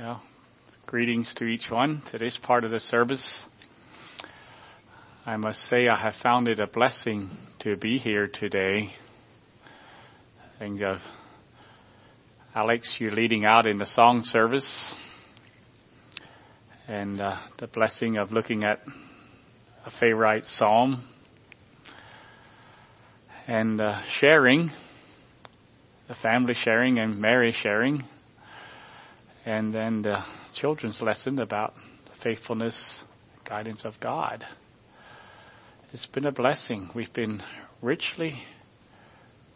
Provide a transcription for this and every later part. Yeah, greetings to each one. Today's part of the service, I must say I have found it a blessing to be here today. I think of Alex, you leading out in the song service, and the blessing of looking at a favorite psalm and sharing, the family sharing and Mary sharing. And then the children's lesson about the faithfulness, guidance of God. It's been a blessing. We've been richly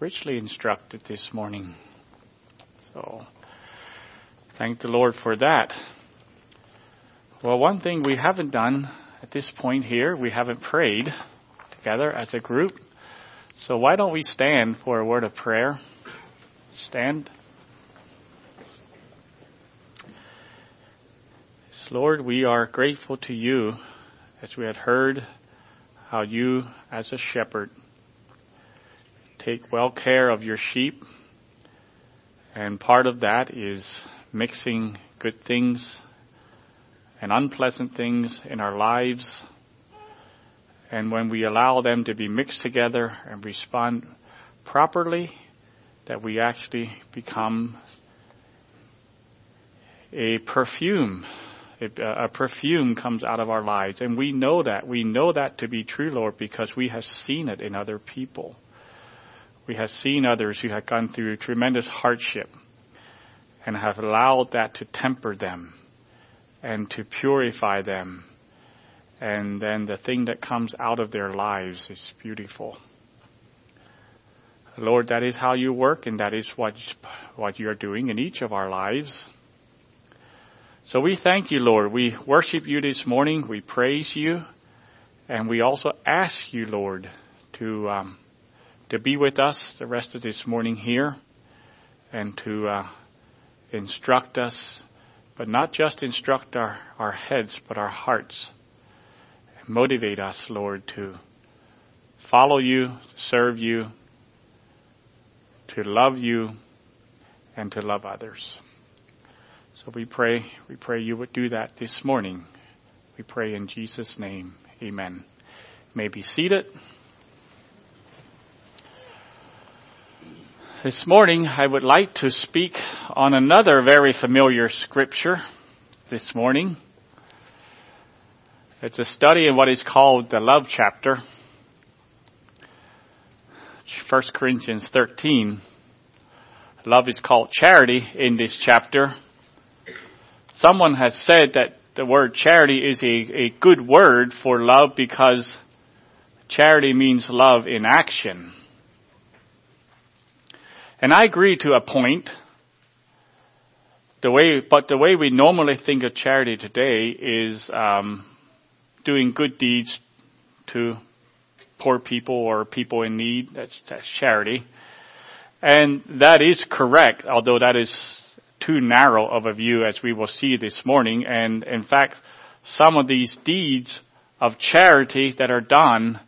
instructed this morning. So thank the Lord for that. Well, one thing we haven't done at this point here, we haven't prayed together as a group. So why don't we stand for a word of prayer? Stand. Lord, we are grateful to you as we had heard how you, as a shepherd, take well care of your sheep. And part of that is mixing good things and unpleasant things in our lives. And when we allow them to be mixed together and respond properly, that we actually become a perfume. A perfume comes out of our lives, and we know that. We know that to be true, Lord, because we have seen it in other people. We have seen others who have gone through tremendous hardship and have allowed that to temper them and to purify them. And then the thing that comes out of their lives is beautiful. Lord, that is how you work, and that is what you are doing in each of our lives. So we thank you, Lord. We worship you this morning. We praise you. And we also ask you, Lord, to be with us the rest of this morning here and to instruct us, but not just instruct our heads, but our hearts. Motivate us, Lord, to follow you, serve you, to love you, and to love others. So we pray you would do that this morning. We pray in Jesus' name. Amen. You may be seated. This morning, I would like to speak on another very familiar scripture this morning. It's a study in what is called the love chapter, 1 Corinthians 13. Love is called charity in this chapter. Someone has said that the word charity is a good word for love because charity means love in action. And I agree to a point. The way we normally think of charity today is doing good deeds to poor people or people in need. That's charity. And that is correct, although that is too narrow of a view, as we will see this morning. And in fact, some of these deeds of charity that are done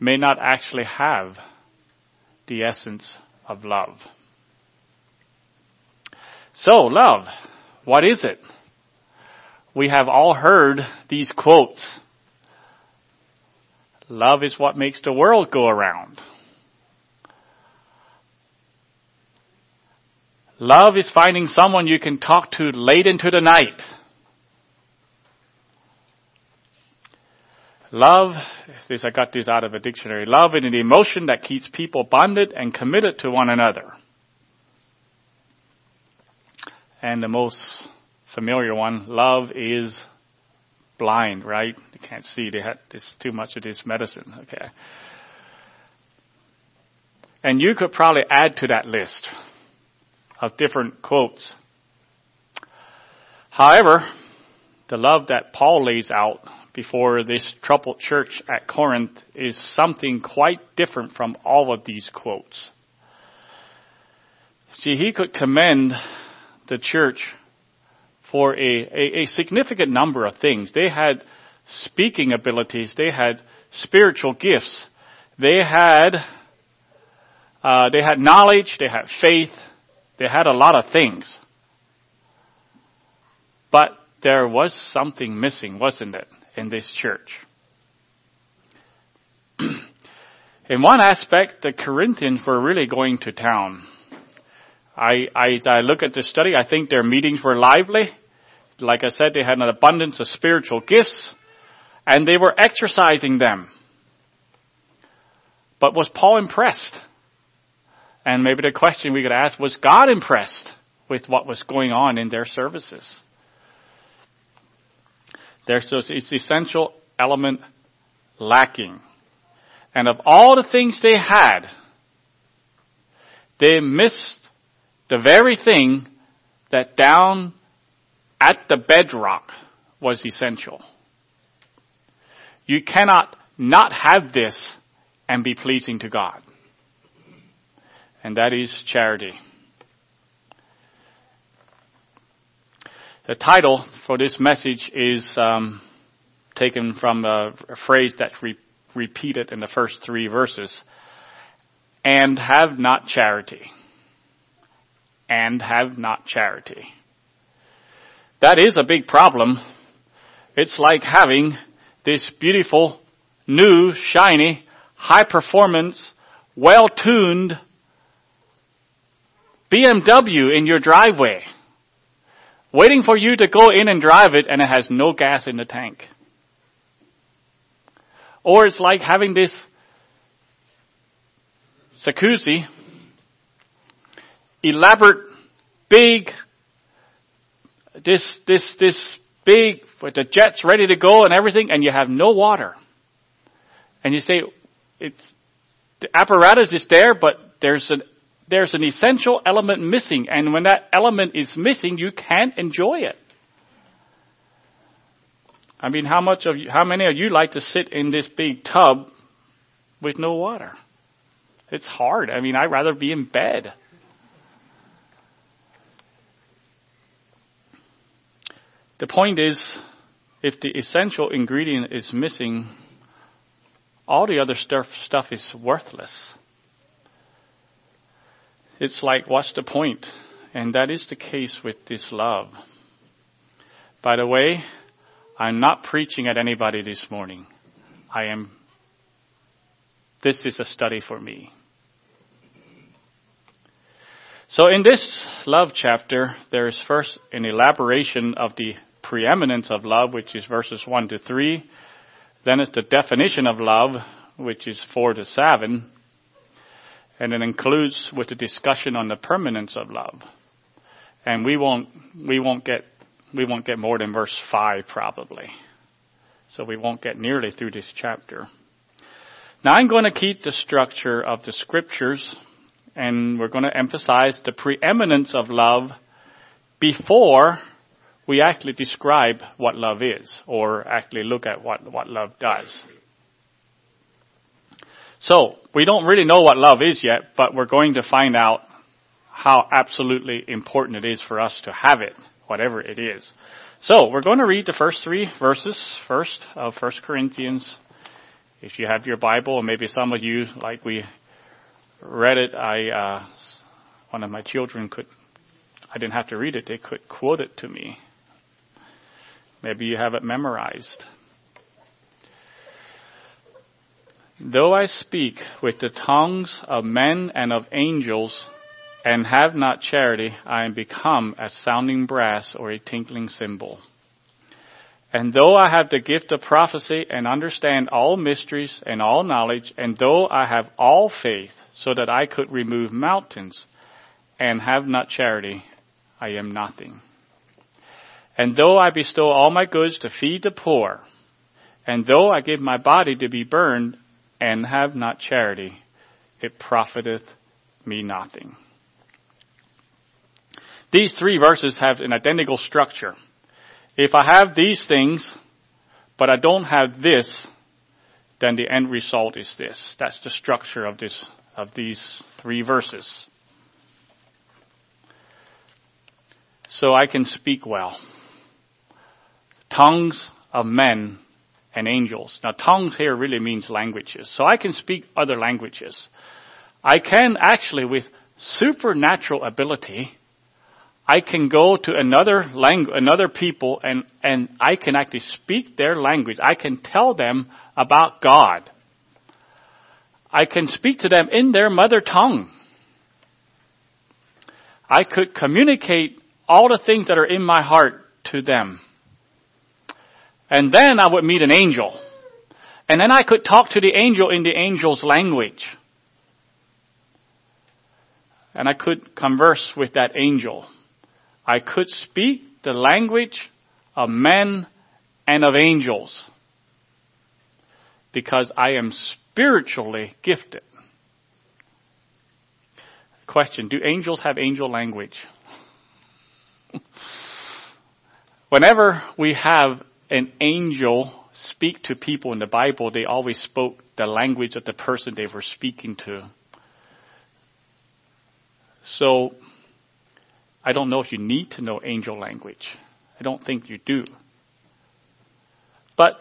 may not actually have the essence of love. So love, what is it? We have all heard these quotes. Love is what makes the world go around. Love is finding someone you can talk to late into the night. Love, this I got this out of a dictionary, love is an emotion that keeps people bonded and committed to one another. And the most familiar one, love is blind, right? You can't see. They had this too much of this medicine. Okay. And you could probably add to that list of different quotes. However, the love that Paul lays out before this troubled church at Corinth is something quite different from all of these quotes. See, he could commend the church for a significant number of things. They had speaking abilities. They had spiritual gifts. They had knowledge. They had faith. They had a lot of things. But there was something missing, wasn't it, in this church? In one aspect, the Corinthians were really going to town. I look at the study, I think their meetings were lively. Like I said, they had an abundance of spiritual gifts, and they were exercising them. But was Paul impressed? And maybe the question we could ask, was God impressed with what was going on in their services? There's this essential element lacking. And of all the things they had, they missed the very thing that down at the bedrock was essential. You cannot not have this and be pleasing to God. And that is charity. The title for this message is taken from a phrase that's repeated in the first three verses. And have not charity. And have not charity. That is a big problem. It's like having this beautiful, new, shiny, high-performance, well-tuned BMW in your driveway, waiting for you to go in and drive it, and it has no gas in the tank. Or it's like having this jacuzzi, elaborate, big, this big, with the jets ready to go and everything, and you have no water. And you say, the apparatus is there, but there's an essential element missing. And when that element is missing, you can't enjoy it. I mean, how many of you like to sit in this big tub with no water? It's hard. I mean, I'd rather be in bed. The point is, if the essential ingredient is missing, all the other stuff is worthless. It's like, what's the point? And that is the case with this love. By the way, I'm not preaching at anybody this morning. This is a study for me. So in this love chapter, there is first an elaboration of the preeminence of love, which is verses 1 to 3. Then it's the definition of love, which is 4 to 7. And it includes with the discussion on the permanence of love. And we won't get more than verse 5 probably. So we won't get nearly through this chapter. Now I'm going to keep the structure of the scriptures, and we're going to emphasize the preeminence of love before we actually describe what love is, or actually look at what love does. So, we don't really know what love is yet, but we're going to find out how absolutely important it is for us to have it, whatever it is. So, we're going to read the first three verses first of 1 Corinthians. If you have your Bible, or maybe some of you, like we read it, one of my children I didn't have to read it, they could quote it to me. Maybe you have it memorized. Though I speak with the tongues of men and of angels and have not charity, I am become a sounding brass or a tinkling cymbal. And though I have the gift of prophecy and understand all mysteries and all knowledge, and though I have all faith so that I could remove mountains and have not charity, I am nothing. And though I bestow all my goods to feed the poor, and though I give my body to be burned and have not charity, it profiteth me nothing. These three verses have an identical structure. If I have these things, but I don't have this, then the end result is this. That's the structure of these three verses. So I can speak well. Tongues of men and angels. Now, tongues here really means languages. So I can speak other languages. I can actually, with supernatural ability, I can go to another language, another people, and I can actually speak their language. I can tell them about God. I can speak to them in their mother tongue. I could communicate all the things that are in my heart to them. And then I would meet an angel. And then I could talk to the angel in the angel's language. And I could converse with that angel. I could speak the language of men and of angels. Because I am spiritually gifted. Question, do angels have angel language? Whenever we have an angel speak to people in the Bible, they always spoke the language of the person they were speaking to. So, I don't know if you need to know angel language. I don't think you do. But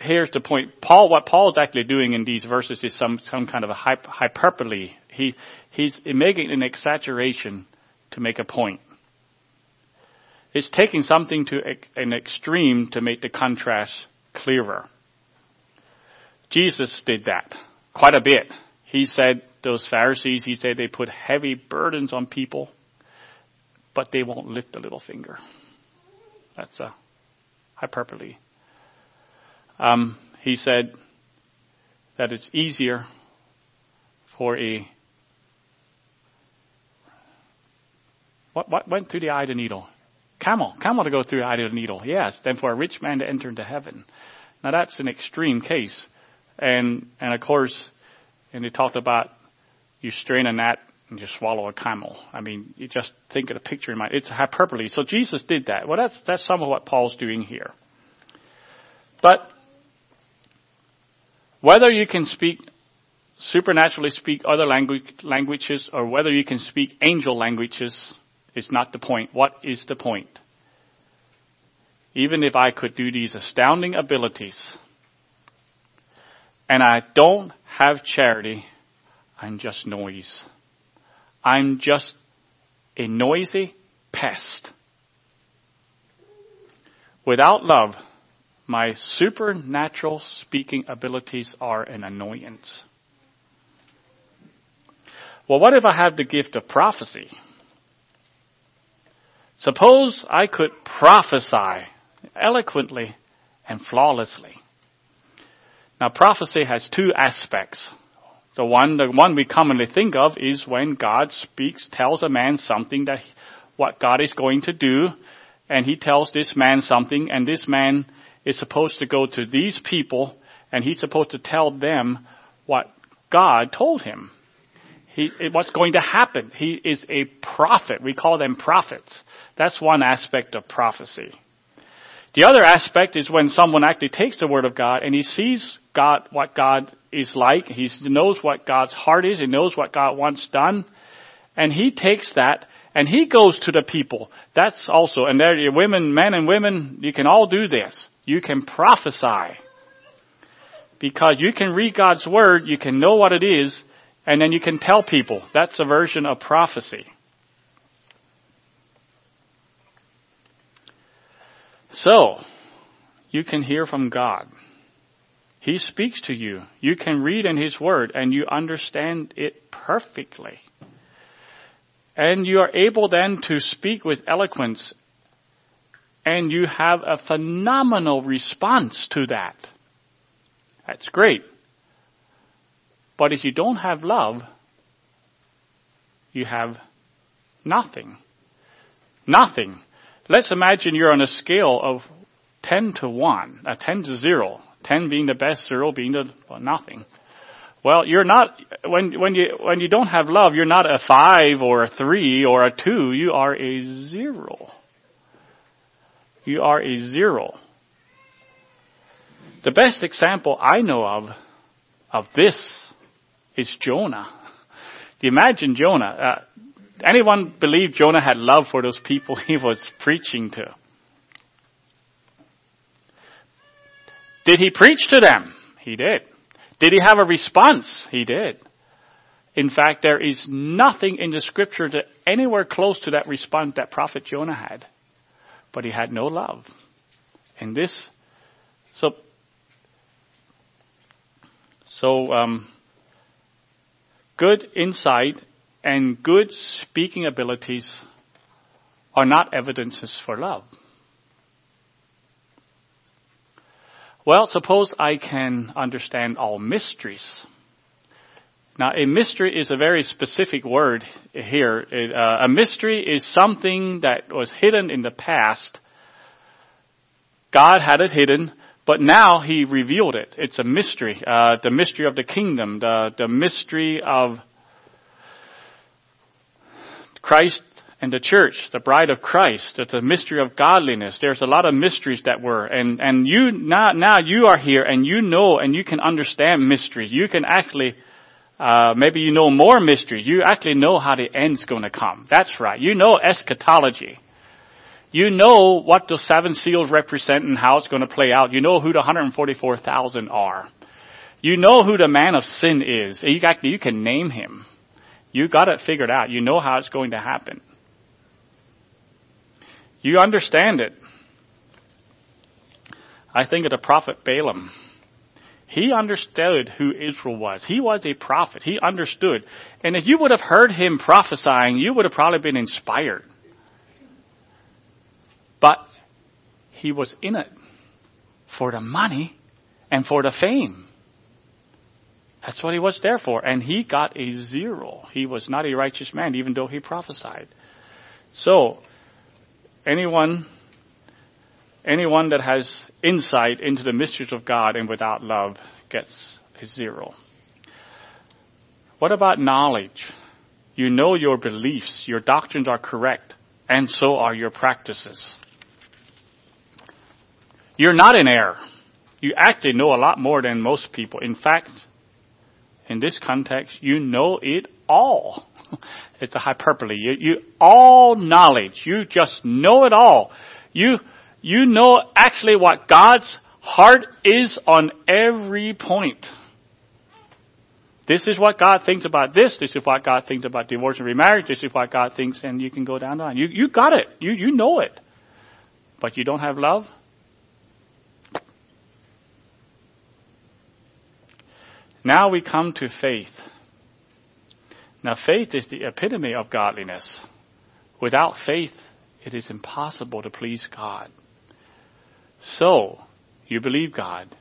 here's the point. What Paul is actually doing in these verses is some kind of a hyperbole. He's making an exaggeration to make a point. It's taking something to an extreme to make the contrast clearer. Jesus did that quite a bit. He said those Pharisees, he said they put heavy burdens on people, but they won't lift a little finger. That's a hyperbole. He said that it's easier for a... What went through the eye of the needle? Camel to go through the eye of the needle. Yes, then for a rich man to enter into heaven. Now that's an extreme case. And of course, and they talked about you strain a gnat and you swallow a camel. I mean, you just think of the picture in mind. It's hyperbole. So Jesus did that. Well, that's some of what Paul's doing here. But whether you can supernaturally speak other languages or whether you can speak angel languages is not the point. What is the point? Even if I could do these astounding abilities and I don't have charity, I'm just noise. I'm just a noisy pest. Without love, my supernatural speaking abilities are an annoyance. Well, what if I have the gift of prophecy? Suppose I could prophesy eloquently and flawlessly. Now, prophecy has two aspects. The one we commonly think of is when God speaks, tells a man something that what God is going to do, and he tells this man something, and this man is supposed to go to these people, and he's supposed to tell them what God told him. What's going to happen. He is a prophet. We call them prophets. That's one aspect of prophecy. The other aspect is when someone actually takes the word of God and he sees God, what God is like. He knows what God's heart is. He knows what God wants done. And he takes that and he goes to the people. That's also, and there are women, men and women, you can all do this. You can prophesy. Because you can read God's word, you can know what it is, and then you can tell people. That's a version of prophecy. So, you can hear from God. He speaks to you. You can read in His Word and you understand it perfectly. And you are able then to speak with eloquence. And you have a phenomenal response to that. That's great. But if you don't have love, you have nothing. Nothing. Let's imagine you're on a scale of 10 to 1, 10 to 0. 10 being the best, 0 being nothing. Well, you're not, when you don't have love, you're not a 5 or a 3 or a 2. You are a 0. You are a 0. The best example I know of this is Jonah. Imagine Jonah. Anyone believe Jonah had love for those people he was preaching to? Did he preach to them? He did. Did he have a response? He did. In fact, there is nothing in the scripture that anywhere close to that response that prophet Jonah had. But he had no love. And this, so good insight and good speaking abilities are not evidences for love. Well, suppose I can understand all mysteries. Now, a mystery is a very specific word here. A mystery is something that was hidden in the past. God had it hidden, but now he revealed it. It's a mystery. The mystery of the kingdom, the mystery of Christ and the church, the bride of Christ. It's a mystery of godliness. There's a lot of mysteries that were. And you now you are here and you know and you can understand mysteries. You can actually... maybe you know more mysteries. You actually know how the end's going to come. That's right. You know eschatology. You know what the seven seals represent and how it's going to play out. You know who the 144,000 are. You know who the man of sin is. You can name him. You got it figured out. You know how it's going to happen. You understand it. I think of the prophet Balaam. He understood who Israel was. He was a prophet. He understood. And if you would have heard him prophesying, you would have probably been inspired. But he was in it for the money and for the fame. That's what he was there for. And he got a zero. He was not a righteous man, even though he prophesied. So, Anyone that has insight into the mysteries of God and without love gets a zero. What about knowledge? You know your beliefs, your doctrines are correct, and so are your practices. You're not in error. You actually know a lot more than most people. In fact, in this context, you know it all. It's a hyperbole. You all knowledge. You just know it all. You know actually what God's heart is on every point. This is what God thinks about this. This is what God thinks about divorce and remarriage. This is what God thinks, and you can go down the line. You got it. You know it. But you don't have love. Now we come to faith. Now faith is the epitome of godliness. Without faith, it is impossible to please God. So, you believe God.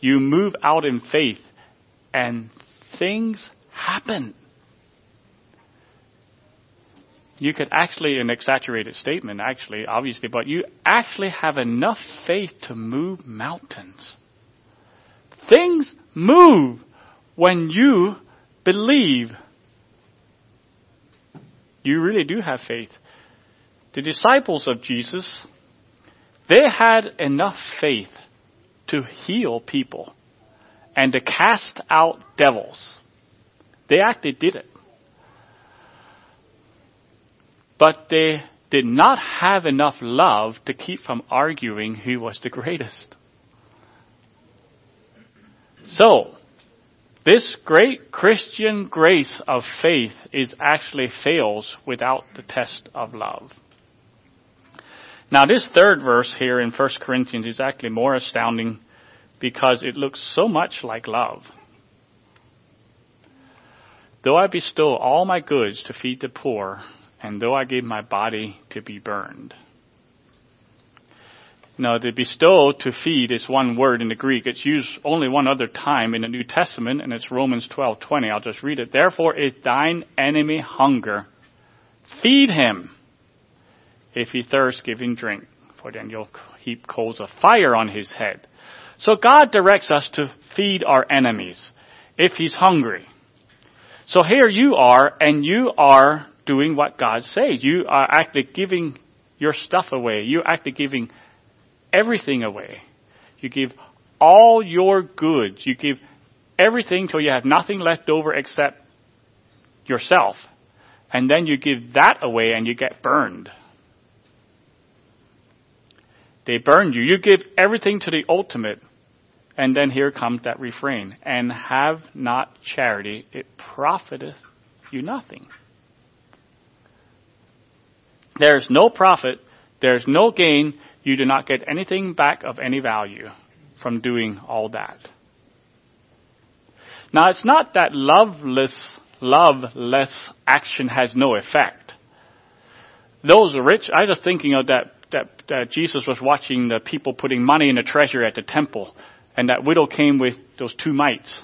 You move out in faith, and things happen. You could actually, an exaggerated statement, obviously, but you actually have enough faith to move mountains. Things move when you believe. You really do have faith. The disciples of Jesus, they had enough faith to heal people and to cast out devils. They actually did it. But they did not have enough love to keep from arguing who was the greatest. So, this great Christian grace of faith is actually fails without the test of love. Now, this third verse here in 1 Corinthians is actually more astounding because it looks so much like love. Though I bestow all my goods to feed the poor, and though I give my body to be burned. Now, the bestow to feed is one word in the Greek. It's used only one other time in the New Testament, and it's Romans 12:20. I'll just read it. Therefore, if thine enemy hunger, feed him. If he thirsts, give him drink, for then you'll heap coals of fire on his head. So God directs us to feed our enemies if he's hungry. So here you are, and you are doing what God says. You are actually giving your stuff away. You're actually giving everything away. You give all your goods. You give everything till you have nothing left over except yourself. And then you give that away and you get burned. They burn you. You give everything to the ultimate, And then here comes that refrain. And have not charity, it profiteth you nothing. There is no profit, there is no gain. You do not get anything back of any value from doing all that. Now, it's not that loveless action has no effect. Those rich, I was thinking of that Jesus was watching the people putting money in the treasure at the temple. And that widow came with those 2 mites.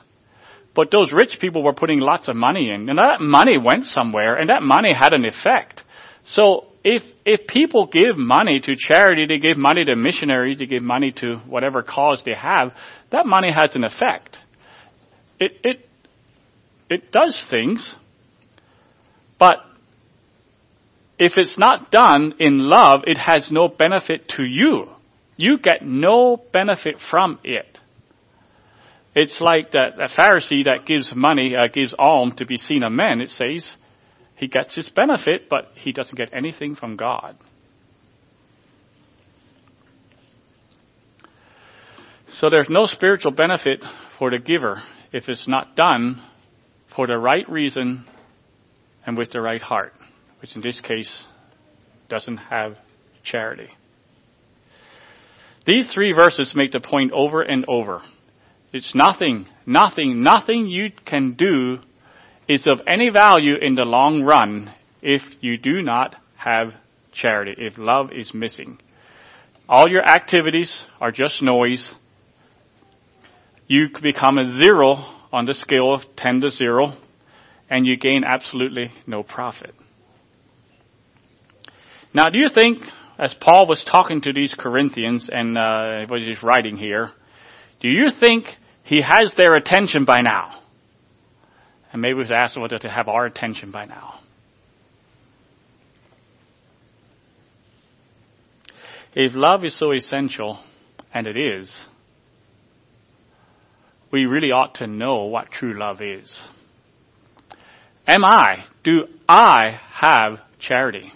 But those rich people were putting lots of money in. And that money went somewhere. And that money had an effect. So if people give money to charity, they give money to missionaries, they give money to whatever cause they have, that money has an effect. It does things. But if it's not done in love, it has no benefit to you. You get no benefit from it. It's like a Pharisee that gives money, gives alms to be seen of men. It says he gets his benefit, but he doesn't get anything from God. So there's no spiritual benefit for the giver if it's not done for the right reason and with the right heart, which in this case doesn't have charity. These 3 verses make the point over and over. It's nothing you can do is of any value in the long run if you do not have charity, if love is missing. All your activities are just noise. You become a 0 on the scale of 10 to 0, and you gain absolutely no profit. Now, do you think, as Paul was talking to these Corinthians and what he's writing here, do you think he has their attention by now? And maybe we should ask whether to have our attention by now. If love is so essential, and it is, we really ought to know what true love is. Do I have charity?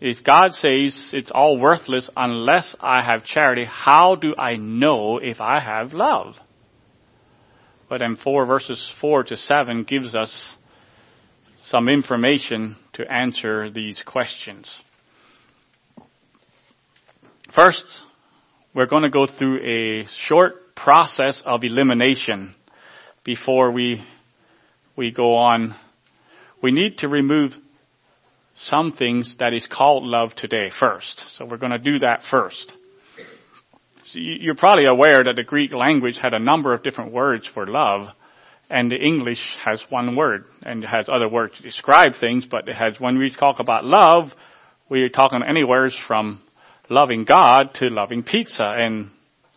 If God says it's all worthless unless I have charity, how do I know if I have love? But then 4 verses 4 to 7 gives us some information to answer these questions. First, we're going to go through a short process of elimination before we go on. We need to remove some things that is called love today first. So we're going to do that first. So you're probably aware that the Greek language had a number of different words for love, and the English has one word, and it has other words to describe things, but it has, when we talk about love, we're talking anywhere from loving God to loving pizza, and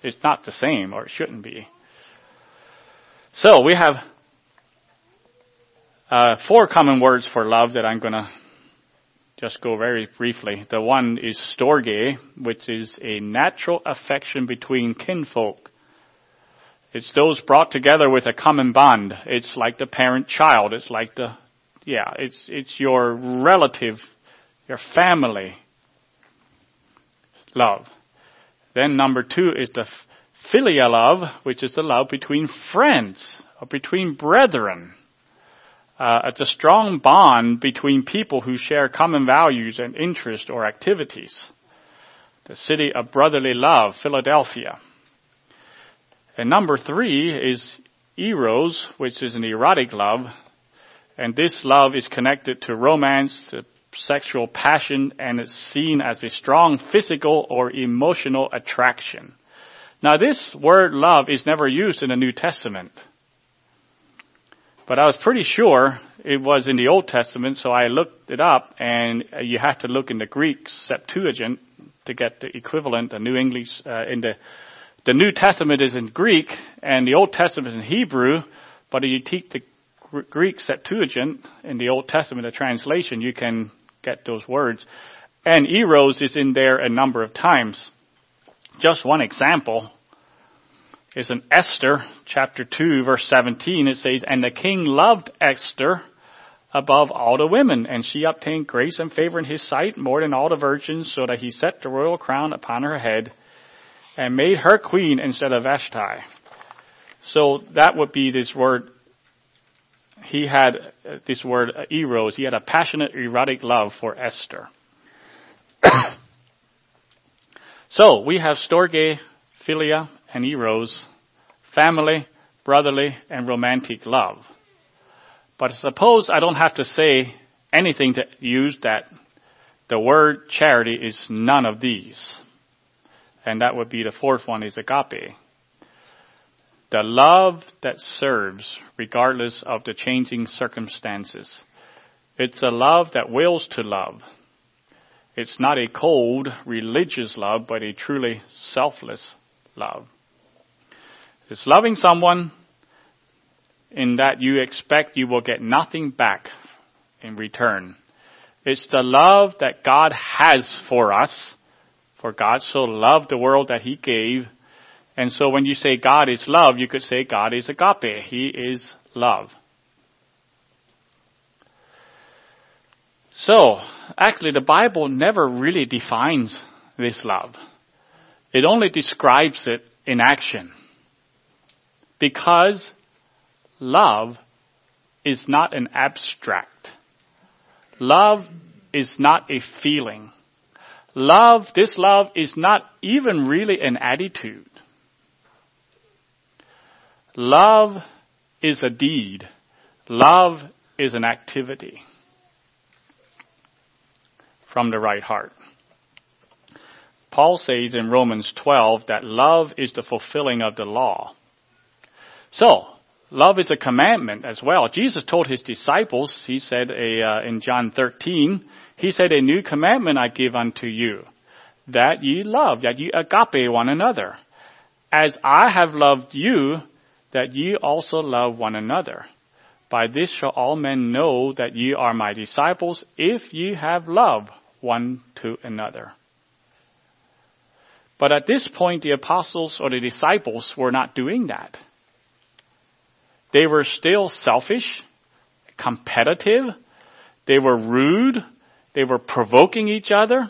it's not the same, or it shouldn't be. So we have 4 common words for love that I'm going to just go very briefly. The one is storge, which is a natural affection between kinfolk. It's those brought together with a common bond. It's like the parent-child. It's like it's your relative, your family love. Then number 2 is the filial love, which is the love between friends or between brethren. It's a strong bond between people who share common values and interests or activities. The city of brotherly love, Philadelphia. And number 3 is eros, which is an erotic love. And this love is connected to romance, to sexual passion, and it's seen as a strong physical or emotional attraction. Now, this word love is never used in the New Testament. But I was pretty sure it was in the Old Testament, so I looked it up, and you have to look in the Greek Septuagint to get the equivalent. The New English in the New Testament is in Greek, and the Old Testament is in Hebrew. But if you take the Greek Septuagint in the Old Testament, the translation, you can get those words. And eros is in there a number of times. Just one example is in Esther, chapter 2, verse 17. It says, "And the king loved Esther above all the women, and she obtained grace and favor in his sight more than all the virgins, so that he set the royal crown upon her head. and made her queen instead of Vashti. So that would be this word. He had this word eros. He had a passionate, erotic love for Esther. So we have storge, philia, and eros, family, brotherly, and romantic love. But suppose I don't have to say anything to use that the word charity is none of these. And that would be the fourth one is agape. The love that serves regardless of the changing circumstances. It's a love that wills to love. It's not a cold religious love, but a truly selfless love. It's loving someone in that you expect you will get nothing back in return. It's the love that God has for us. For God so loved the world that he gave. And so when you say God is love, you could say God is agape. He is love. So, actually the Bible never really defines this love. It only describes it in action. Because love is not an abstract. Love is not a feeling. Love, this love is not even really an attitude. Love is a deed. Love is an activity from the right heart. Paul says in Romans 12 that love is the fulfilling of the law. So, love is a commandment as well. Jesus told his disciples, he said in John 13, he said, "A new commandment I give unto you, that ye love, that ye agape one another. As I have loved you, that ye also love one another. By this shall all men know that ye are my disciples, if ye have love one to another." But at this point, the apostles or the disciples were not doing that. They were still selfish, competitive. They were rude. They were provoking each other.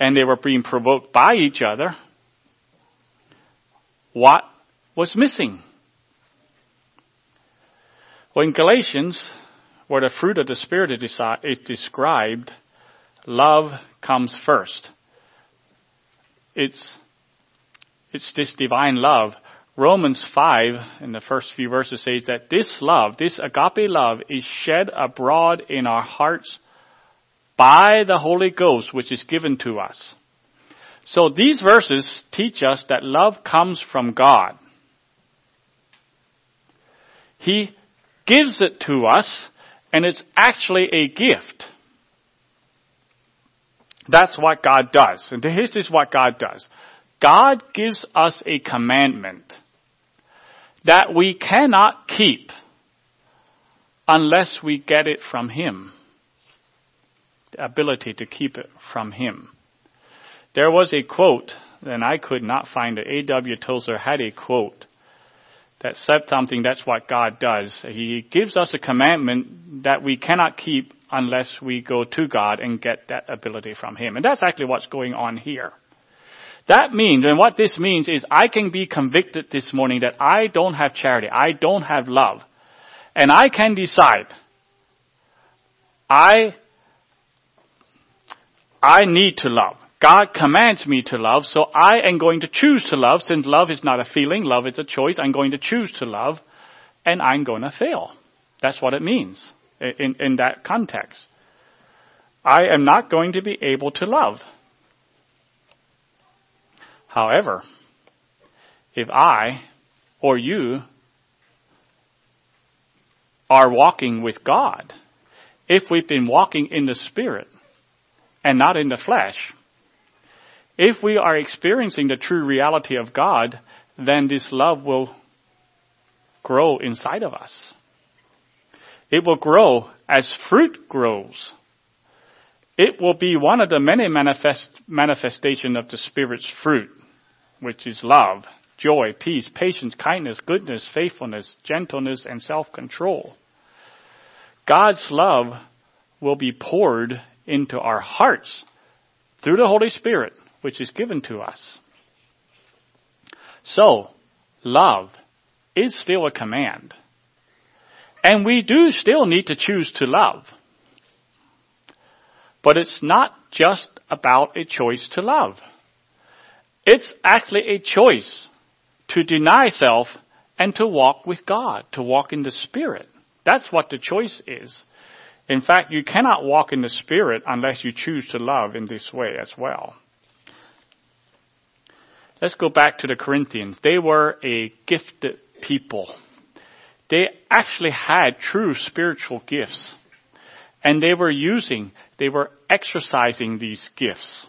And they were being provoked by each other. What was missing? Well, in Galatians, where the fruit of the Spirit is described, love comes first. It's this divine love. Romans 5, in the first few verses, says that this love, this agape love, is shed abroad in our hearts by the Holy Ghost, which is given to us. So these verses teach us that love comes from God. He gives it to us, and it's actually a gift. That's what God does. And this is what God does. God gives us a commandment that we cannot keep unless we get it from him. The ability to keep it from him. There was a quote, and I could not find it. A.W. Tozer had a quote that said something, that's what God does. He gives us a commandment that we cannot keep unless we go to God and get that ability from him. And that's actually what's going on here. That means, and what this means is, I can be convicted this morning that I don't have charity. I don't have love. And I can decide, I need to love. God commands me to love, so I am going to choose to love. Since love is not a feeling, love is a choice, I'm going to choose to love, and I'm going to fail. That's what it means in that context. I am not going to be able to love. However, if I or you are walking with God, if we've been walking in the Spirit and not in the flesh, if we are experiencing the true reality of God, then this love will grow inside of us. It will grow as fruit grows. It will be one of the many manifestations of the Spirit's fruit, which is love, joy, peace, patience, kindness, goodness, faithfulness, gentleness, and self-control. God's love will be poured into our hearts through the Holy Spirit, which is given to us. So, love is still a command. And we do still need to choose to love. But it's not just about a choice to love. It's actually a choice to deny self and to walk with God, to walk in the Spirit. That's what the choice is. In fact, you cannot walk in the Spirit unless you choose to love in this way as well. Let's go back to the Corinthians. They were a gifted people. They actually had true spiritual gifts. And they were exercising these gifts.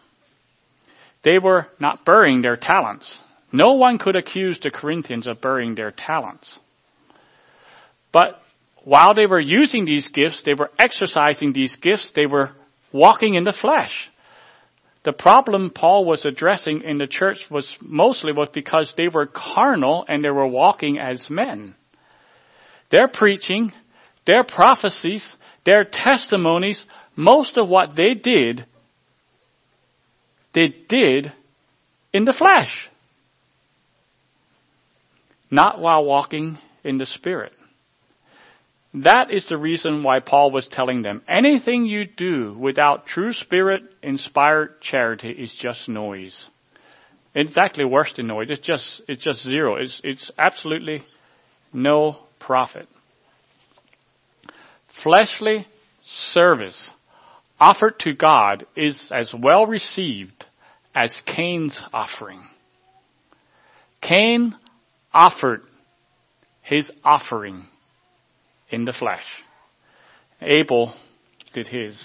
They were not burying their talents. No one could accuse the Corinthians of burying their talents. But while they were using these gifts, they were exercising these gifts, they were walking in the flesh. The problem Paul was addressing in the church was mostly because they were carnal and they were walking as men. Their preaching, their prophecies, their testimonies, most of what they did in the flesh. Not while walking in the Spirit. That is the reason why Paul was telling them, anything you do without true Spirit-inspired charity is just noise. It's actually worse than noise. It's just zero. It's absolutely no profit. Fleshly service offered to God is as well received as Cain's offering. Cain offered his offering in the flesh. Abel did his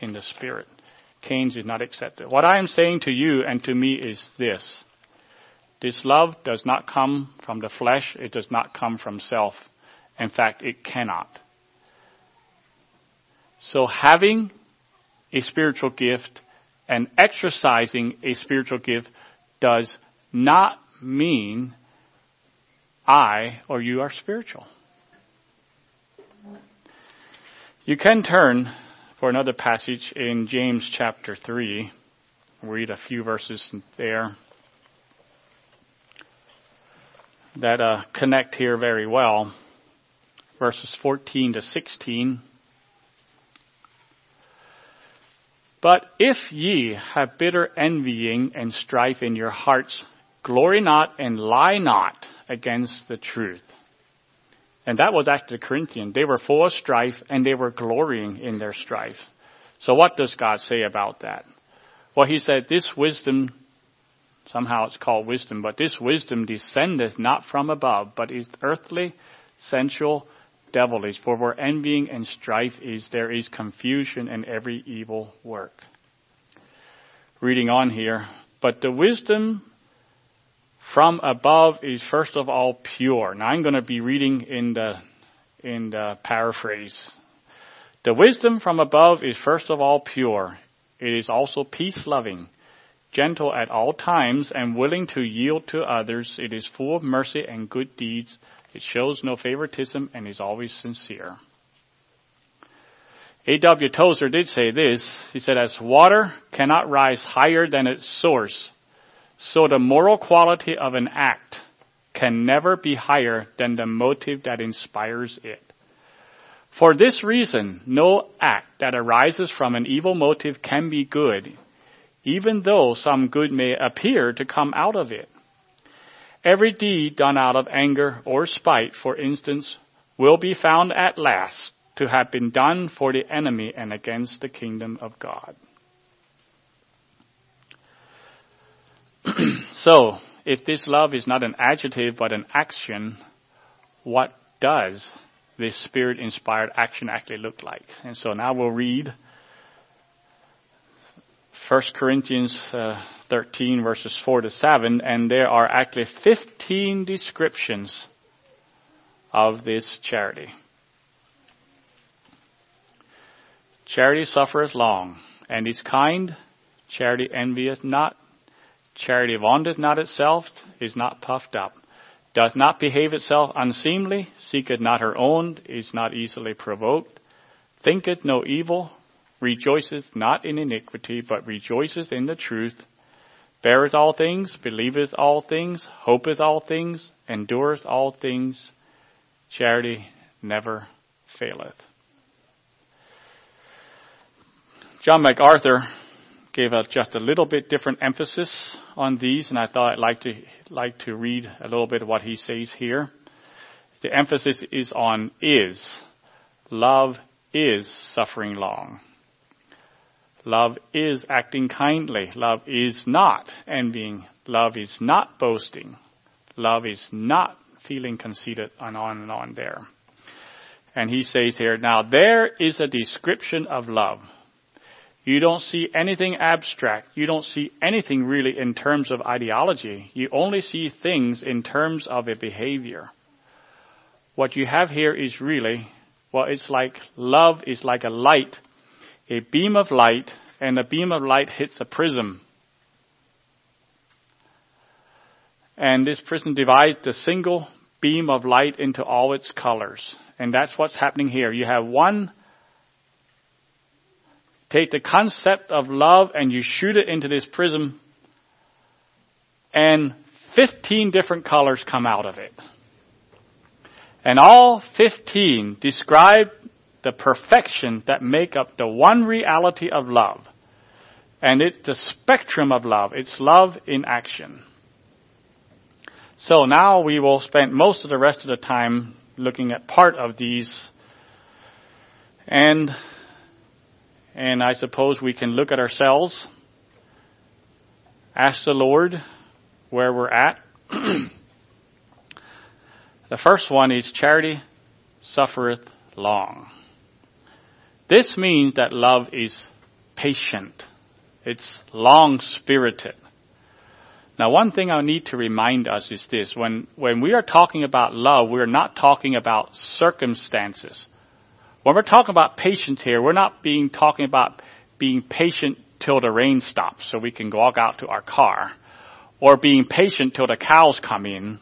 in the Spirit. Cain's is not accepted. What I am saying to you and to me is this. This love does not come from the flesh. It does not come from self. In fact, it cannot. So having a spiritual gift and exercising a spiritual gift does not mean I or you are spiritual. You can turn for another passage in James chapter 3. We'll read a few verses there that connect here very well. Verses 14 to 16. But if ye have bitter envying and strife in your hearts, glory not and lie not against the truth. And that was actually the Corinthians. They were full of strife and they were glorying in their strife. So what does God say about that? Well, he said, this wisdom, somehow it's called wisdom, but this wisdom descendeth not from above, but is earthly, sensual, devilish. For where envying and strife is, there is confusion and every evil work. Reading on here. But the wisdom from above is first of all pure. Now I'm going to be reading in the paraphrase. The wisdom from above is first of all pure. It is also peace-loving, gentle at all times, and willing to yield to others. It is full of mercy and good deeds. It shows no favoritism and is always sincere. A.W. Tozer did say this. He said, as water cannot rise higher than its source, so the moral quality of an act can never be higher than the motive that inspires it. For this reason, no act that arises from an evil motive can be good, even though some good may appear to come out of it. Every deed done out of anger or spite, for instance, will be found at last to have been done for the enemy and against the kingdom of God. So, if this love is not an adjective but an action, what does this Spirit-inspired action actually look like? And so now we'll read 1 Corinthians 13 verses 4 to 7, and there are actually 15 descriptions of this charity. Charity suffereth long and is kind. Charity envieth not. Charity vaunteth not itself, is not puffed up, doth not behave itself unseemly, seeketh not her own, is not easily provoked, thinketh no evil, rejoiceth not in iniquity, but rejoiceth in the truth, beareth all things, believeth all things, hopeth all things, endureth all things. Charity never faileth. John MacArthur gave us just a little bit different emphasis on these, and I thought I'd like to read a little bit of what he says here. The emphasis is on is. Love is suffering long. Love is acting kindly. Love is not envying. Love is not boasting. Love is not feeling conceited, and on there. And he says here, now there is a description of love. You don't see anything abstract. You don't see anything really in terms of ideology. You only see things in terms of a behavior. What you have here is really, well, it's like love is like a light, a beam of light, and a beam of light hits a prism. And this prism divides the single beam of light into all its colors. And that's what's happening here. You have one. Take the concept of love and you shoot it into this prism. And 15 different colors come out of it. And all 15 describe the perfection that make up the one reality of love. And it's the spectrum of love. It's love in action. So now we will spend most of the rest of the time looking at part of these. And I suppose we can look at ourselves, ask the Lord where we're at. The first one is charity suffereth long. This means that love is patient. It's long-spirited. Now, one thing I need to remind us is this. When we are talking about love, we're not talking about circumstances. When we're talking about patience here, we're not talking about being patient till the rain stops so we can walk out to our car, or being patient till the cows come in.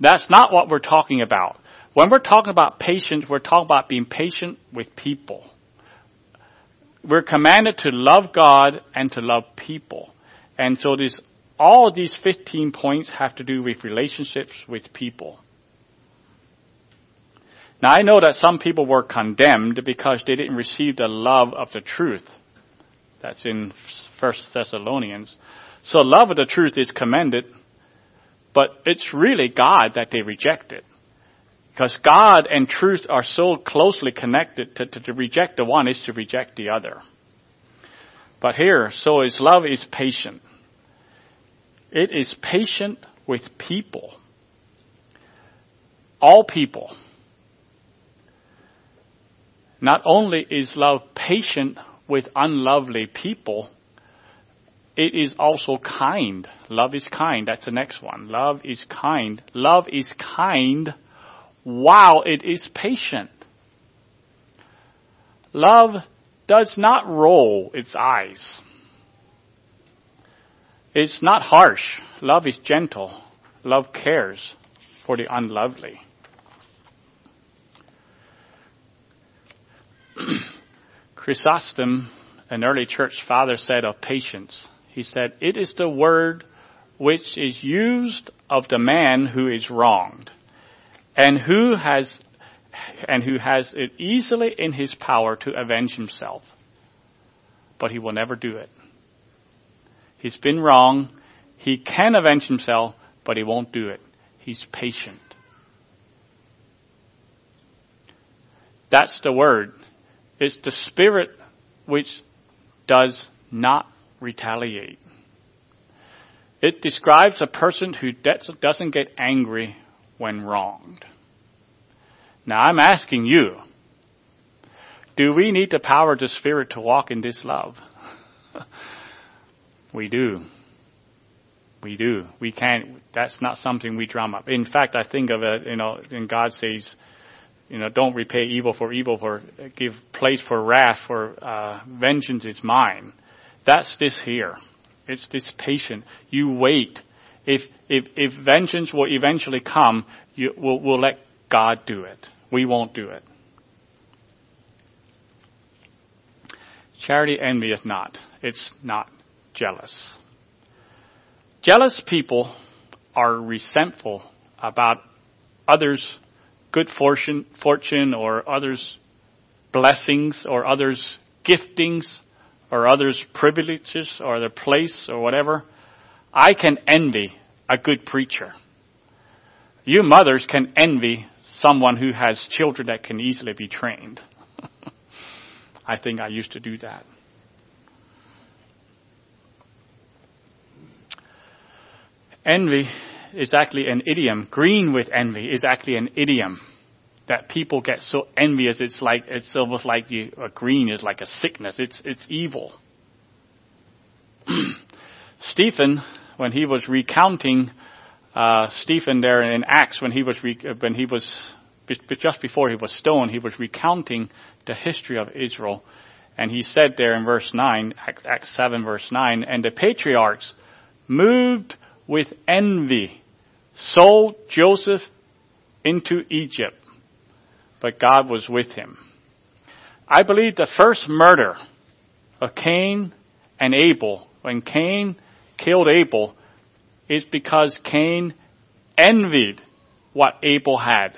That's not what we're talking about. When we're talking about patience, we're talking about being patient with people. We're commanded to love God and to love people. And so all of these 15 points have to do with relationships with people. Now, I know that some people were condemned because they didn't receive the love of the truth. That's in 1 Thessalonians. So love of the truth is commended, but it's really God that they rejected. Because God and truth are so closely connected, to reject the one is to reject the other. But here, so is love is patient. It is patient with people. All people. Not only is love patient with unlovely people, it is also kind. Love is kind. That's the next one. Love is kind. Love is kind while it is patient. Love does not roll its eyes. It's not harsh. Love is gentle. Love cares for the unlovely. Chrysostom, an early church father, said of patience, he said, it is the word which is used of the man who is wronged and who has it easily in his power to avenge himself, but he will never do it. He's been wrong. He can avenge himself, but he won't do it. He's patient. That's the word. It's the spirit which does not retaliate. It describes a person who doesn't get angry when wronged. Now I'm asking you, do we need the power of the Spirit to walk in this love? We do. We can't. That's not something we drum up. In fact, I think of it, and God says, don't repay evil for evil, for give place for wrath, for vengeance is mine. That's this here. It's this patient. You wait. If vengeance will eventually come, we'll let God do it. We won't do it. Charity envieth not. It's not jealous. Jealous people are resentful about others' good fortune or others' blessings or others' giftings or others' privileges or their place or whatever. I can envy a good preacher. You mothers can envy someone who has children that can easily be trained. I think I used to do that. Envy is actually an idiom. Green with envy is actually an idiom that people get so envious. It's almost like green is like a sickness. It's evil. Stephen, when he was recounting Stephen there in Acts, when he was just before he was stoned, he was recounting the history of Israel, and he said there in verse 9, Acts 7 verse 9, and the patriarchs, moved with envy, sold Joseph into Egypt, but God was with him. I believe the first murder of Cain and Abel, when Cain killed Abel, is because Cain envied what Abel had.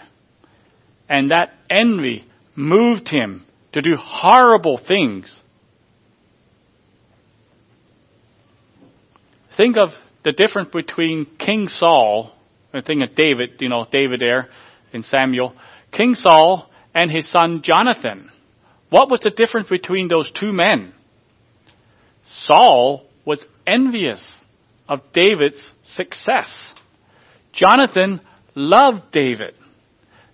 And that envy moved him to do horrible things. Think of the difference between King Saul, I think of David, David there in Samuel, King Saul and his son Jonathan. What was the difference between those two men? Saul was envious of David's success. Jonathan loved David.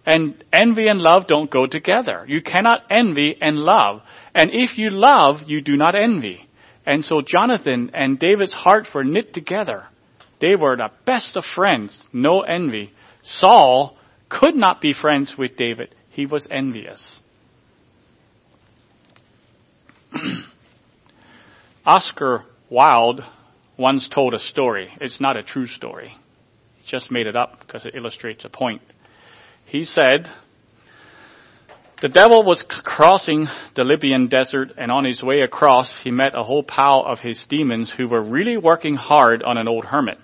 And envy and love don't go together. You cannot envy and love. And if you love, you do not envy. And so Jonathan and David's hearts were knit together. They were the best of friends, no envy. Saul could not be friends with David. He was envious. Oscar Wilde once told a story. It's not a true story. He just made it up because it illustrates a point. He said, the devil was crossing the Libyan desert, and on his way across, he met a whole pile of his demons who were really working hard on an old hermit.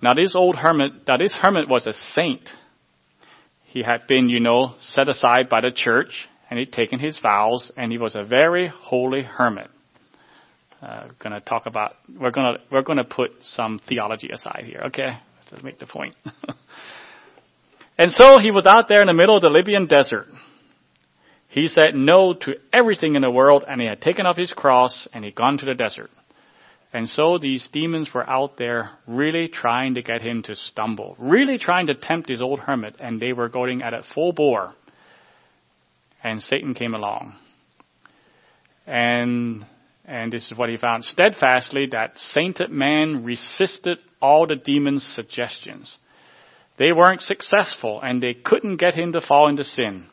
Now, this hermit was a saint. He had been, set aside by the church, and he'd taken his vows, and he was a very holy hermit. We're gonna put some theology aside here, okay? Let's make the point. And so he was out there in the middle of the Libyan desert. He said no to everything in the world, and he had taken off his cross, and he'd gone to the desert. And so these demons were out there really trying to get him to stumble, really trying to tempt his old hermit, and they were going at it full bore. And Satan came along. And this is what he found. Steadfastly, that sainted man resisted all the demons' suggestions. They weren't successful, and they couldn't get him to fall into sin.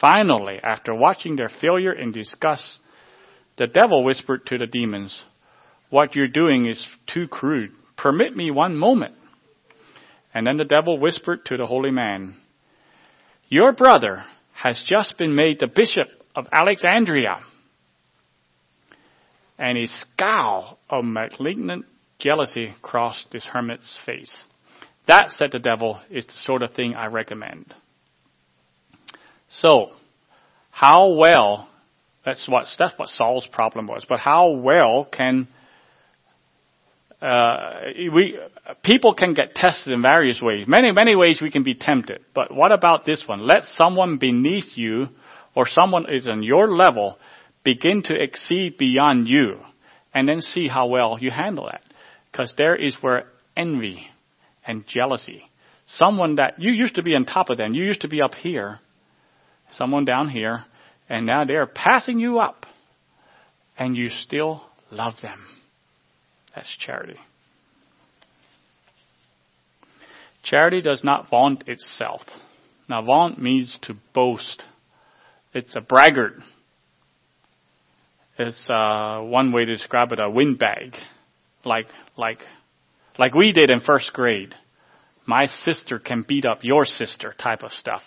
Finally, after watching their failure in disgust, the devil whispered to the demons, "What you're doing is too crude. Permit me one moment." And then the devil whispered to the holy man, "Your brother has just been made the bishop of Alexandria." And a scowl of malignant jealousy crossed this hermit's face. That, said the devil, is the sort of thing I recommend. So, that's what Saul's problem was. But how well can people can get tested in various ways. Many, many ways we can be tempted. But what about this one? Let someone beneath you or someone is on your level begin to exceed beyond you, and then see how well you handle that. Because there is where envy and jealousy. Someone that you used to be on top of them. You used to be up here. Someone down here. And now they're passing you up. And you still love them. That's charity. Charity does not vaunt itself. Now, vaunt means to boast. It's a braggart. It's one way to describe it, a windbag. Like we did in first grade. My sister can beat up your sister type of stuff.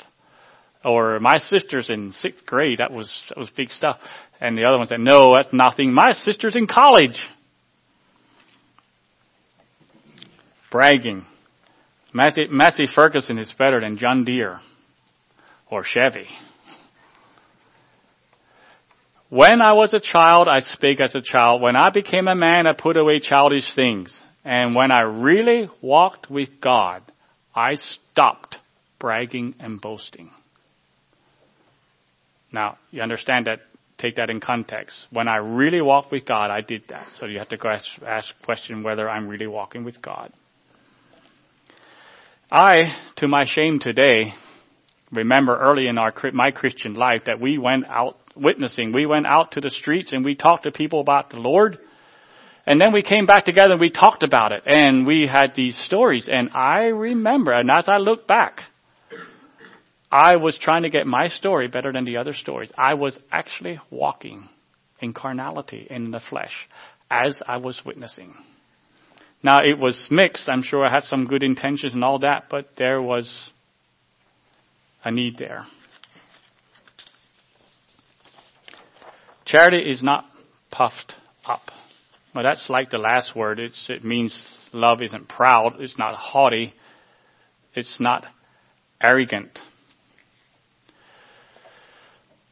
Or my sister's in sixth grade. That was big stuff. And the other one said, no, that's nothing. My sister's in college. bragging. Massey Ferguson is better than John Deere or Chevy. When I was a child, I spake as a child. When I became a man, I put away childish things. And when I really walked with God, I stopped bragging and boasting. Now, you understand that, take that in context. When I really walked with God, I did that. So you have to ask the question whether I'm really walking with God. I, to my shame today, remember early in my Christian life that we went out witnessing. We went out to the streets and we talked to people about the Lord. And then we came back together and we talked about it. And we had these stories. And I remember, and as I look back, I was trying to get my story better than the other stories. I was actually walking in carnality, in the flesh, as I was witnessing. Now, it was mixed. I'm sure I had some good intentions and all that, but there was a need there. Charity is not puffed up. Well, that's like the last word. It means love isn't proud. It's not haughty. It's not arrogant.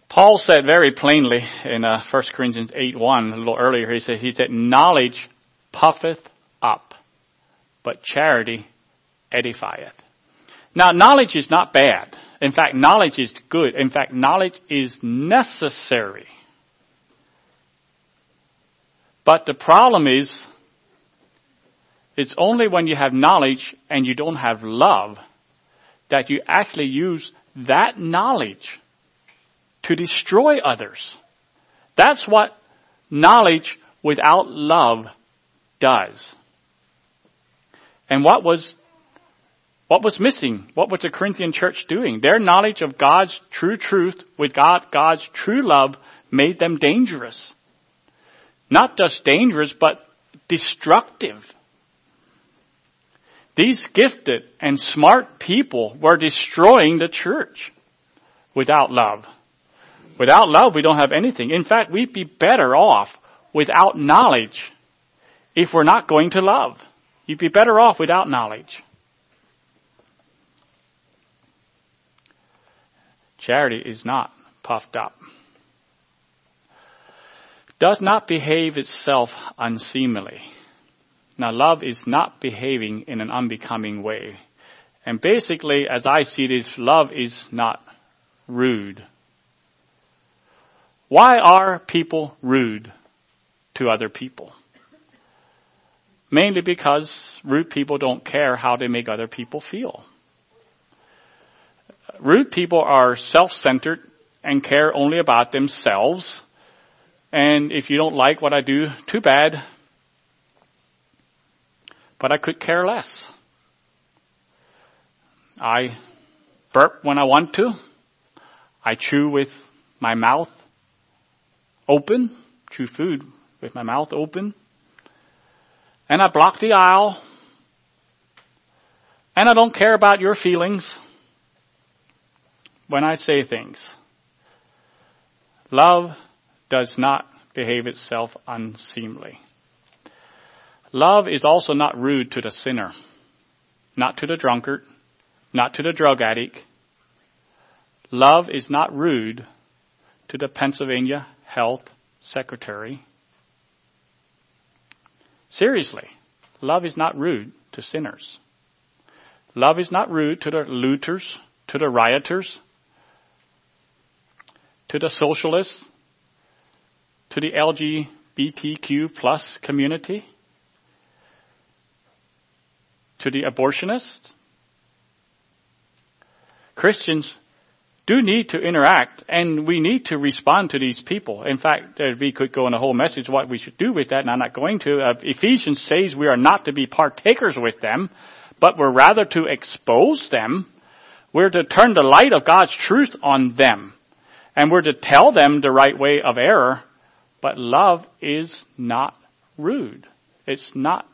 Paul said very plainly in 1 Corinthians 8:1, a little earlier, he said, knowledge puffeth up, but charity edifieth. Now, knowledge is not bad. In fact, knowledge is good. In fact, knowledge is necessary. But the problem is, it's only when you have knowledge and you don't have love that you actually use that knowledge to destroy others. That's what knowledge without love does. And what was missing? What was the Corinthian church doing? Their knowledge of God's true truth with God's true love made them dangerous. Not just dangerous, but destructive. These gifted and smart people were destroying the church without love. Without love, we don't have anything. In fact, we'd be better off without knowledge if we're not going to love. You'd be better off without knowledge. Charity is not puffed up. Does not behave itself unseemly. Now, love is not behaving in an unbecoming way. And basically, as I see this, love is not rude. Why are people rude to other people? Mainly because rude people don't care how they make other people feel. Rude people are self-centered and care only about themselves. And if you don't like what I do, too bad. But I could care less. I burp when I want to. I chew with my mouth open. Chew food with my mouth open. And I block the aisle. And I don't care about your feelings when I say things. Love does not behave itself unseemly. Love is also not rude to the sinner, not to the drunkard, not to the drug addict. Love is not rude to the Pennsylvania Health Secretary. Seriously, love is not rude to sinners. Love is not rude to the looters, to the rioters, to the socialists, to the LGBTQ plus community, to the abortionist. Christians do need to interact, and we need to respond to these people. In fact, we could go on a whole message what we should do with that, and I'm not going to. Ephesians says we are not to be partakers with them, but we're rather to expose them. We're to turn the light of God's truth on them, and we're to tell them the right way of error. But love is not rude. It's not.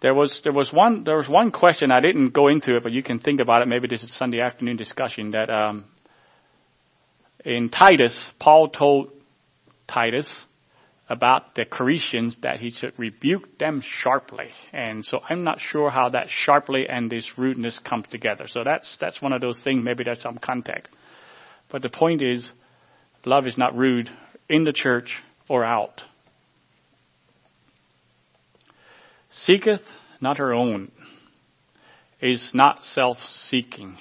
There was one question, I didn't go into it, but you can think about it. Maybe this is Sunday afternoon discussion that in Titus, Paul told Titus about the Corinthians that he should rebuke them sharply. And so I'm not sure how that sharply and this rudeness come together. So that's one of those things. Maybe there's some context. But the point is, love is not rude in the church or out. Seeketh not her own, is not self-seeking.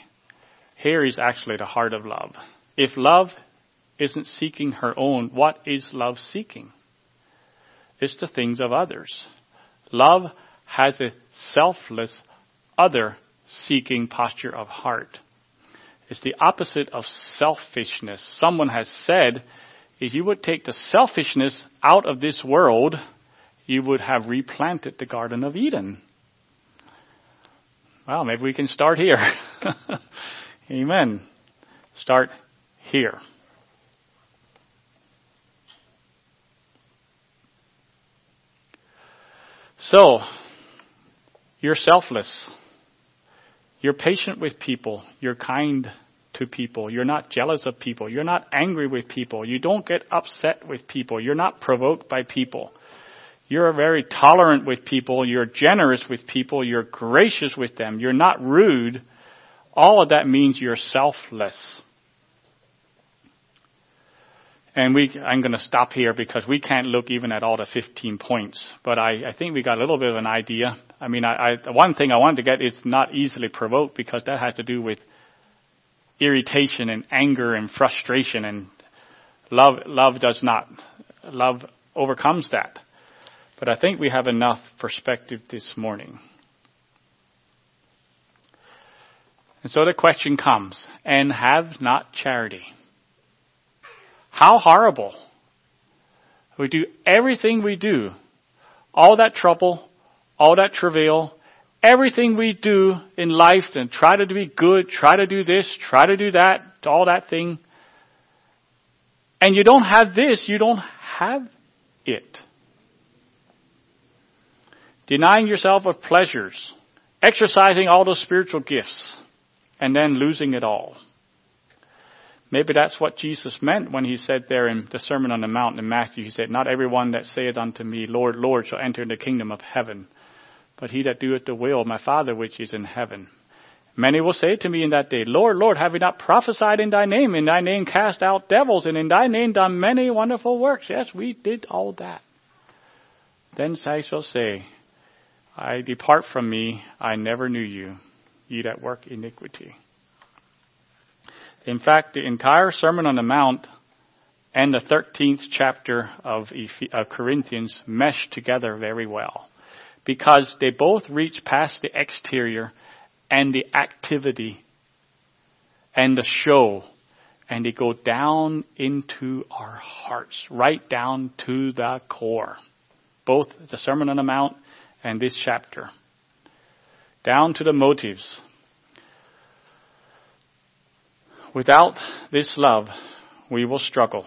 Here is actually the heart of love. If love isn't seeking her own, what is love seeking? It's the things of others. Love has a selfless, other-seeking posture of heart. It's the opposite of selfishness. Someone has said, if you would take the selfishness out of this world, you would have replanted the Garden of Eden. Well, maybe we can start here. Amen. Start here. So, you're selfless. You're patient with people. You're kind to people. You're not jealous of people. You're not angry with people. You don't get upset with people. You're not provoked by people. You're very tolerant with people. You're generous with people. You're gracious with them. You're not rude. All of that means you're selfless. And I'm going to stop here because we can't look even at all the 15 points. But I think we got a little bit of an idea. I mean, one thing I wanted to get is not easily provoked, because that has to do with irritation and anger and frustration. And love does not. Love overcomes that. But I think we have enough perspective this morning. And so the question comes, and have not charity. How horrible. We do everything we do. All that trouble, all that travail, everything we do in life, and try to be good, try to do this, try to do that, all that thing. And you don't have this, you don't have it. Denying yourself of pleasures, exercising all those spiritual gifts, and then losing it all. Maybe that's what Jesus meant when he said there in the Sermon on the Mount in Matthew, he said, not everyone that saith unto me, Lord, Lord, shall enter the kingdom of heaven, but he that doeth the will of my Father which is in heaven. Many will say to me in that day, Lord, Lord, have we not prophesied in thy name? In thy name cast out devils, and in thy name done many wonderful works. Yes, we did all that. Then I shall say, I depart from me, I never knew you, ye that work iniquity. In fact, the entire Sermon on the Mount and the 13th chapter of Corinthians mesh together very well, because they both reach past the exterior and the activity and the show, and they go down into our hearts, right down to the core. Both the Sermon on the Mount and this chapter. Down to the motives. Without this love, we will struggle.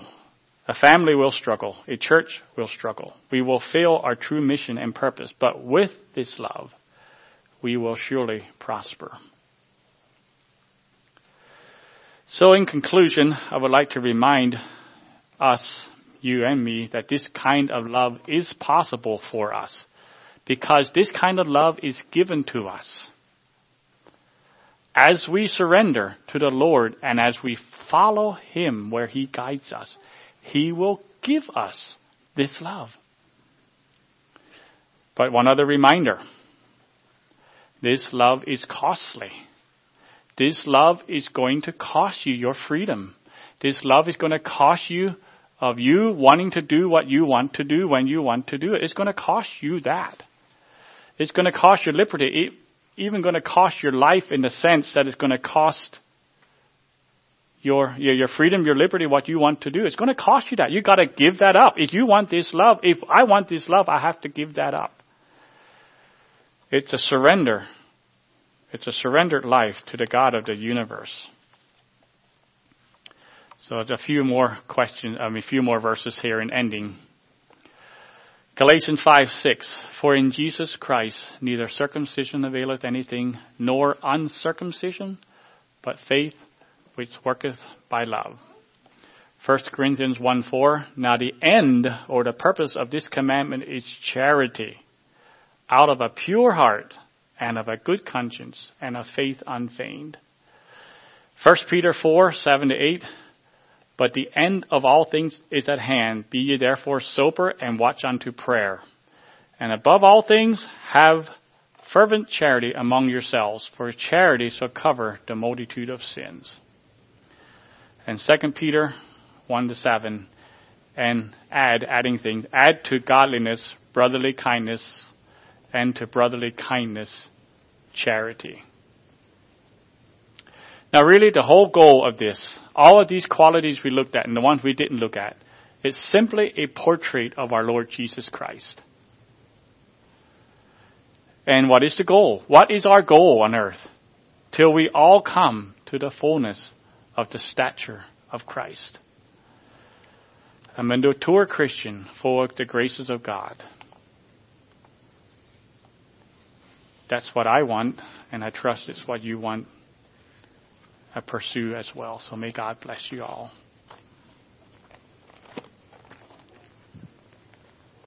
A family will struggle. A church will struggle. We will fail our true mission and purpose. But with this love, we will surely prosper. So in conclusion, I would like to remind us, you and me, that this kind of love is possible for us, because this kind of love is given to us. As we surrender to the Lord and as we follow Him where He guides us, He will give us this love. But one other reminder. This love is costly. This love is going to cost you your freedom. This love is going to cost you of you wanting to do what you want to do when you want to do it. It's going to cost you that. It's going to cost your liberty. It's even going to cost your life, in the sense that it's going to cost your freedom, your liberty, what you want to do. It's going to cost you that. You got to give that up. If you want this love, if I want this love, I have to give that up. It's a surrender. It's a surrendered life to the God of the universe. So a few more questions, a few more verses here in ending. Galatians 5:6. For in Jesus Christ neither circumcision availeth anything, nor uncircumcision, but faith which worketh by love. 1 Corinthians 1:4, now the end or the purpose of this commandment is charity, out of a pure heart and of a good conscience and of faith unfeigned. 1 Peter 4:7-8, but the end of all things is at hand. Be ye therefore sober and watch unto prayer. And above all things, have fervent charity among yourselves, for charity shall cover the multitude of sins. And 2 Peter 1:7, and adding things, add to godliness brotherly kindness, and to brotherly kindness charity. Now really the whole goal of this, all of these qualities we looked at and the ones we didn't look at, is simply a portrait of our Lord Jesus Christ. And what is the goal? What is our goal on earth? Till we all come to the fullness of the stature of Christ. A mature Christian full of the graces of God. That's what I want, and I trust it's what you want to pursue as well. So may God bless you all.